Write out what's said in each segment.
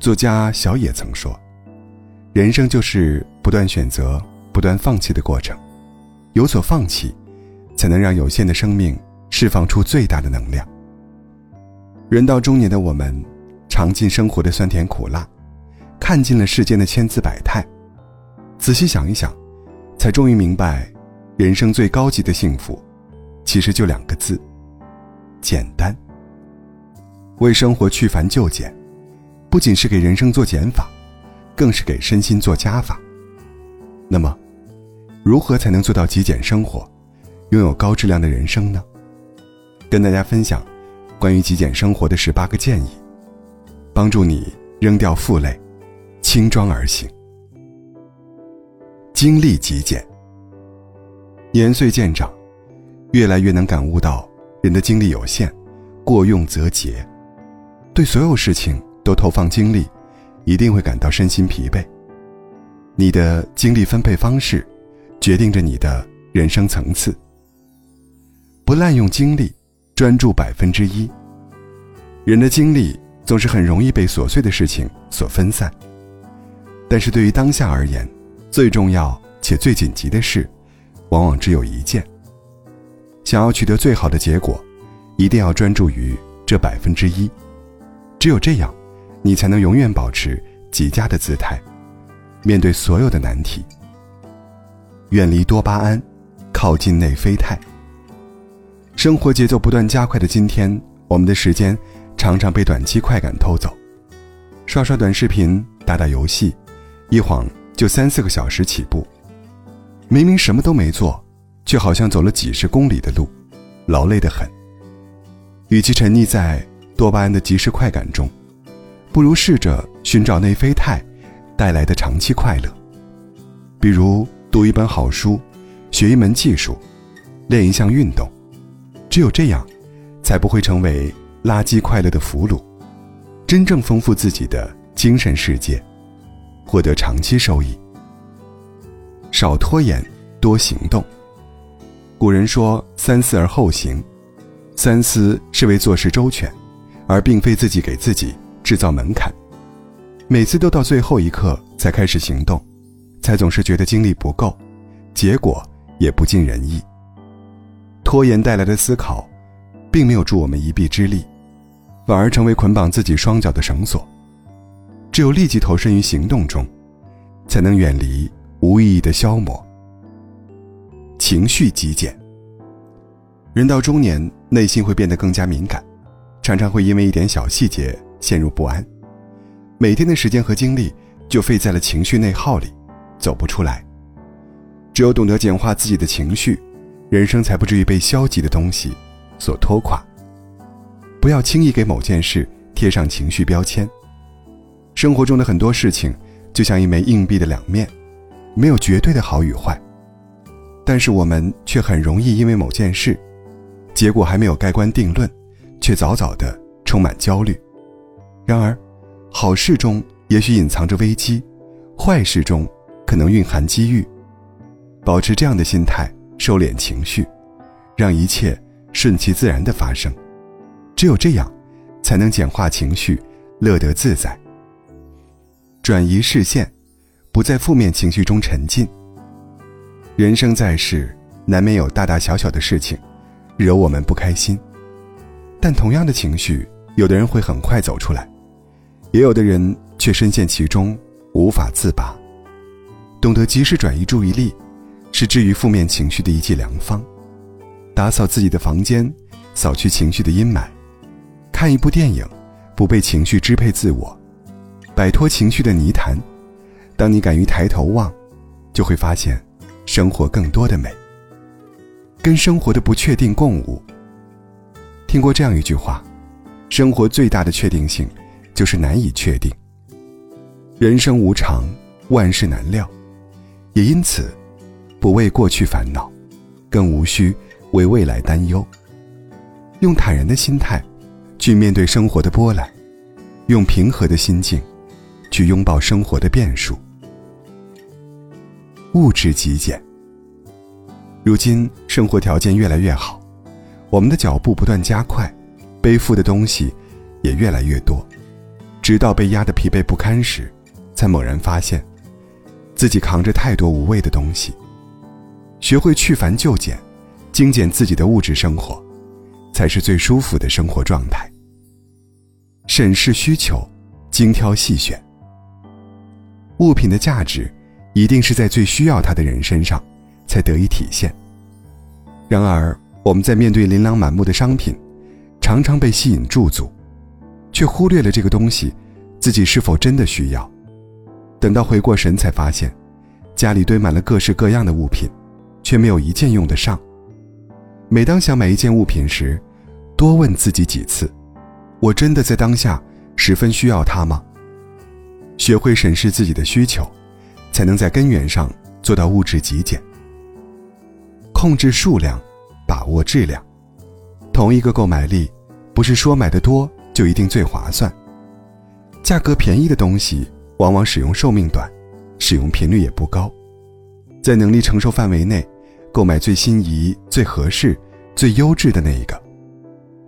作家小野曾说，人生就是不断选择、不断放弃的过程，有所放弃，才能让有限的生命释放出最大的能量。人到中年的我们，尝尽生活的酸甜苦辣，看尽了世间的千姿百态，仔细想一想，才终于明白，人生最高级的幸福，其实就两个字：简单。为生活去繁就简，不仅是给人生做减法，更是给身心做加法。那么，如何才能做到极简生活，拥有高质量的人生呢？跟大家分享关于极简生活的18个建议，帮助你扔掉负累，轻装而行。经历极简。年岁渐长，越来越能感悟到人的精力有限，过用则竭，对所有事情都投放精力，一定会感到身心疲惫。你的精力分配方式决定着你的人生层次。不滥用精力，专注1%。人的精力总是很容易被琐碎的事情所分散，但是对于当下而言，最重要且最紧急的事往往只有一件。想要取得最好的结果，一定要专注于这1%，只有这样，你才能永远保持极佳的姿态，面对所有的难题。远离多巴胺，靠近内啡肽。生活节奏不断加快的今天，我们的时间常常被短期快感偷走，刷刷短视频，打打游戏，一晃就3-4个小时起步。明明什么都没做，却好像走了几十公里的路，劳累得很。与其沉溺在多巴胺的即时快感中，不如试着寻找内啡肽带来的长期快乐，比如读一本好书，学一门技术，练一项运动。只有这样，才不会成为垃圾快乐的俘虏，真正丰富自己的精神世界，获得长期收益。少拖延，多行动。古人说三思而后行，三思是为做事周全，而并非自己给自己制造门槛。每次都到最后一刻才开始行动，才总是觉得精力不够，结果也不尽人意。拖延带来的思考并没有助我们一臂之力，反而成为捆绑自己双脚的绳索。只有立即投身于行动中，才能远离无意义的消磨。情绪极简。人到中年，内心会变得更加敏感，常常会因为一点小细节陷入不安，每天的时间和精力就费在了情绪内耗里，走不出来。只有懂得简化自己的情绪，人生才不至于被消极的东西所拖垮。不要轻易给某件事贴上情绪标签。生活中的很多事情就像一枚硬币的两面，没有绝对的好与坏，但是我们却很容易因为某件事，结果还没有盖棺定论，却早早的充满焦虑。然而，好事中也许隐藏着危机，坏事中可能蕴含机遇。保持这样的心态，收敛情绪，让一切顺其自然的发生。只有这样，才能简化情绪，乐得自在。转移视线，不在负面情绪中沉浸。人生在世，难免有大大小小的事情惹我们不开心，但同样的情绪，有的人会很快走出来，也有的人却深陷其中无法自拔。懂得及时转移注意力，是治愈负面情绪的一剂良方。打扫自己的房间，扫去情绪的阴霾。看一部电影，不被情绪支配自我，摆脱情绪的泥潭。当你敢于抬头望，就会发现生活更多的美。跟生活的不确定共舞。听过这样一句话，生活最大的确定性就是难以确定。人生无常，万事难料，也因此不为过去烦恼，更无需为未来担忧。用坦然的心态去面对生活的波澜，用平和的心境去拥抱生活的变数。物质极简。如今生活条件越来越好，我们的脚步不断加快，背负的东西也越来越多，直到被压得疲惫不堪时，才猛然发现自己扛着太多无谓的东西。学会去繁就简，精简自己的物质生活，才是最舒服的生活状态。审视需求，精挑细选。物品的价值一定是在最需要它的人身上才得以体现。然而，我们在面对琳琅满目的商品，常常被吸引驻足，却忽略了这个东西自己是否真的需要。等到回过神才发现，家里堆满了各式各样的物品，却没有一件用得上。每当想买一件物品时，多问自己几次，我真的在当下十分需要它吗？学会审视自己的需求，才能在根源上做到物质极简。控制数量，把握质量。同一个购买力，不是说买的多就一定最划算。价格便宜的东西往往使用寿命短，使用频率也不高。在能力承受范围内，购买最心仪、最合适、最优质的那一个。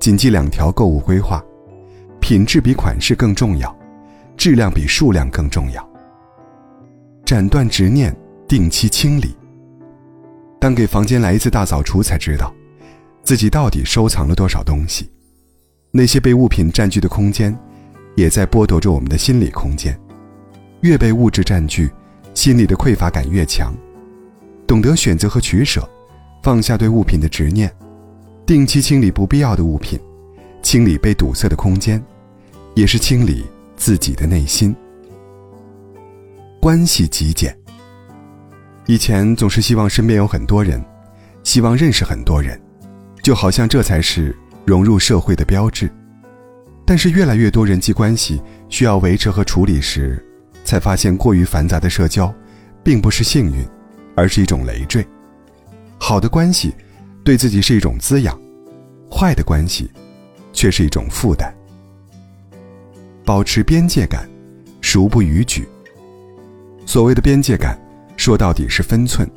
谨记两条购物规划：品质比款式更重要，质量比数量更重要。斩断执念，定期清理。当给房间来一次大扫除，才知道自己到底收藏了多少东西。那些被物品占据的空间，也在剥夺着我们的心理空间。越被物质占据，心里的匮乏感越强。懂得选择和取舍，放下对物品的执念，定期清理不必要的物品，清理被堵塞的空间，也是清理自己的内心。关系极简。以前总是希望身边有很多人，希望认识很多人，就好像这才是融入社会的标志。但是越来越多人际关系需要维持和处理时，才发现过于繁杂的社交并不是幸运，而是一种累赘。好的关系对自己是一种滋养，坏的关系却是一种负担。保持边界感，孰不逾矩。所谓的边界感，说到底是分寸。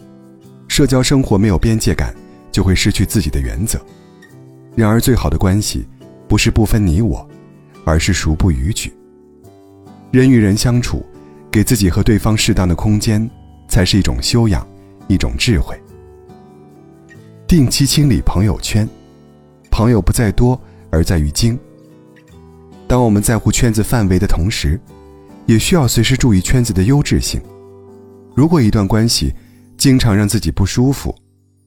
社交生活没有边界感，就会失去自己的原则。然而最好的关系不是不分你我，而是孰不逾矩。人与人相处，给自己和对方适当的空间，才是一种修养，一种智慧。定期清理朋友圈，朋友不在多，而在于精。当我们在乎圈子范围的同时，也需要随时注意圈子的优质性。如果一段关系经常让自己不舒服，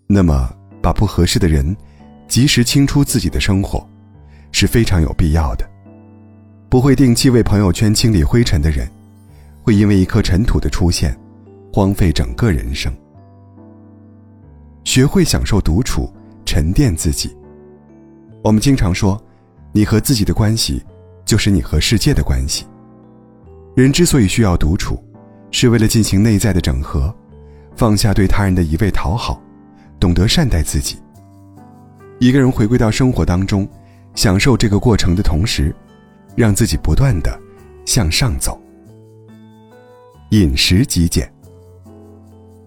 那么把不合适的人及时清出自己的生活，是非常有必要的。不会定期为朋友圈清理灰尘的人，会因为一颗尘土的出现荒废整个人生。学会享受独处，沉淀自己。我们经常说，你和自己的关系就是你和世界的关系。人之所以需要独处，是为了进行内在的整合，放下对他人的一味讨好，懂得善待自己。一个人回归到生活当中，享受这个过程的同时，让自己不断地向上走。饮食极简。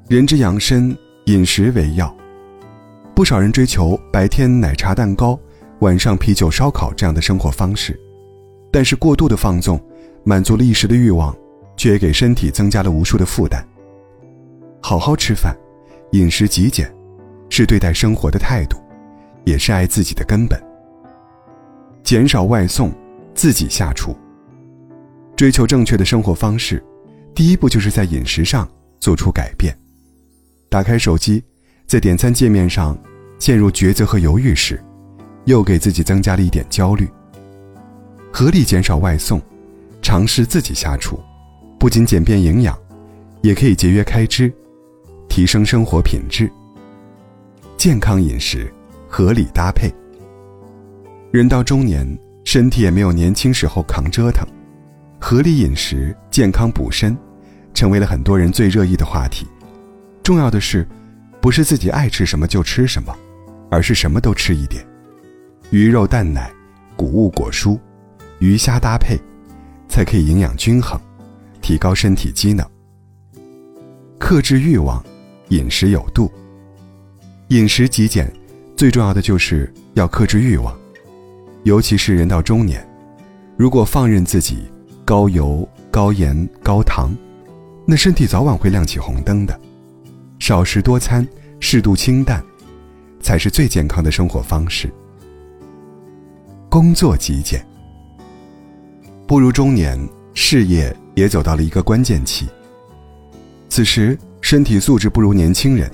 人之养生，饮食为药。不少人追求白天奶茶蛋糕，晚上啤酒烧烤这样的生活方式，但是过度的放纵，满足了一时的欲望，却也给身体增加了无数的负担。好好吃饭，饮食极简，是对待生活的态度，也是爱自己的根本。减少外送，自己下厨。追求正确的生活方式，第一步就是在饮食上做出改变。打开手机，在点餐界面上陷入抉择和犹豫时，又给自己增加了一点焦虑。合理减少外送，尝试自己下厨，不仅简便营养，也可以节约开支，提升生活品质。健康饮食，合理搭配。人到中年，身体也没有年轻时候扛折腾，合理饮食，健康补身，成为了很多人最热议的话题。重要的是，不是自己爱吃什么就吃什么，而是什么都吃一点。鱼肉蛋奶，谷物果蔬，鱼虾搭配，才可以营养均衡，提高身体机能。克制欲望，饮食有度。饮食极简，最重要的就是要克制欲望。尤其是人到中年，如果放任自己高油、高盐、高糖，那身体早晚会亮起红灯的。少食多餐，适度清淡，才是最健康的生活方式。工作极简。步入中年，事业也走到了一个关键期。此时，身体素质不如年轻人，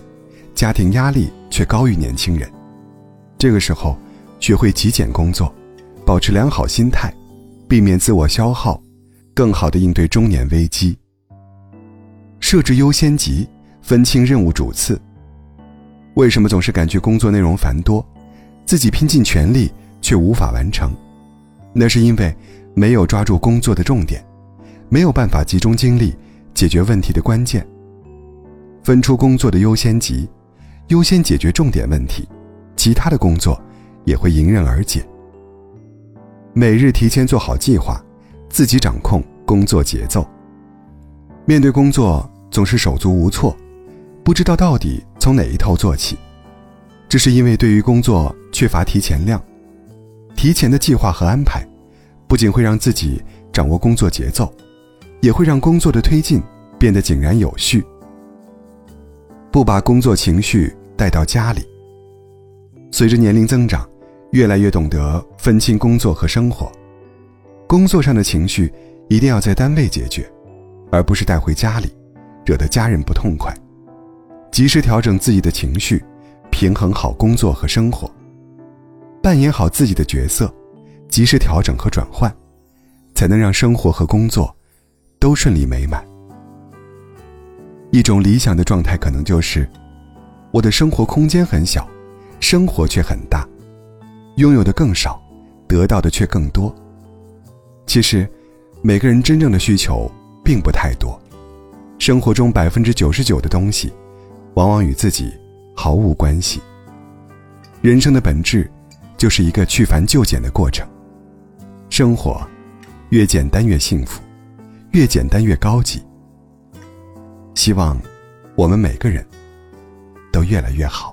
家庭压力却高于年轻人。这个时候，学会极简工作，保持良好心态，避免自我消耗，更好地应对中年危机。设置优先级，分清任务主次。为什么总是感觉工作内容繁多，自己拼尽全力却无法完成？那是因为没有抓住工作的重点，没有办法集中精力解决问题的关键。分出工作的优先级，优先解决重点问题，其他的工作也会迎刃而解。每日提前做好计划，自己掌控工作节奏。面对工作总是手足无措，不知道到底从哪一头做起，这是因为对于工作缺乏提前量。提前的计划和安排，不仅会让自己掌握工作节奏，也会让工作的推进变得井然有序。不把工作情绪带到家里。随着年龄增长，越来越懂得分清工作和生活。工作上的情绪一定要在单位解决，而不是带回家里，惹得家人不痛快。及时调整自己的情绪，平衡好工作和生活，扮演好自己的角色，及时调整和转换，才能让生活和工作都顺利美满。一种理想的状态可能就是，我的生活空间很小，生活却很大，拥有的更少，得到的却更多。其实，每个人真正的需求并不太多，生活中 99% 的东西往往与自己毫无关系。人生的本质就是一个去繁就简的过程。生活越简单越幸福，越简单越高级。希望我们每个人都越来越好。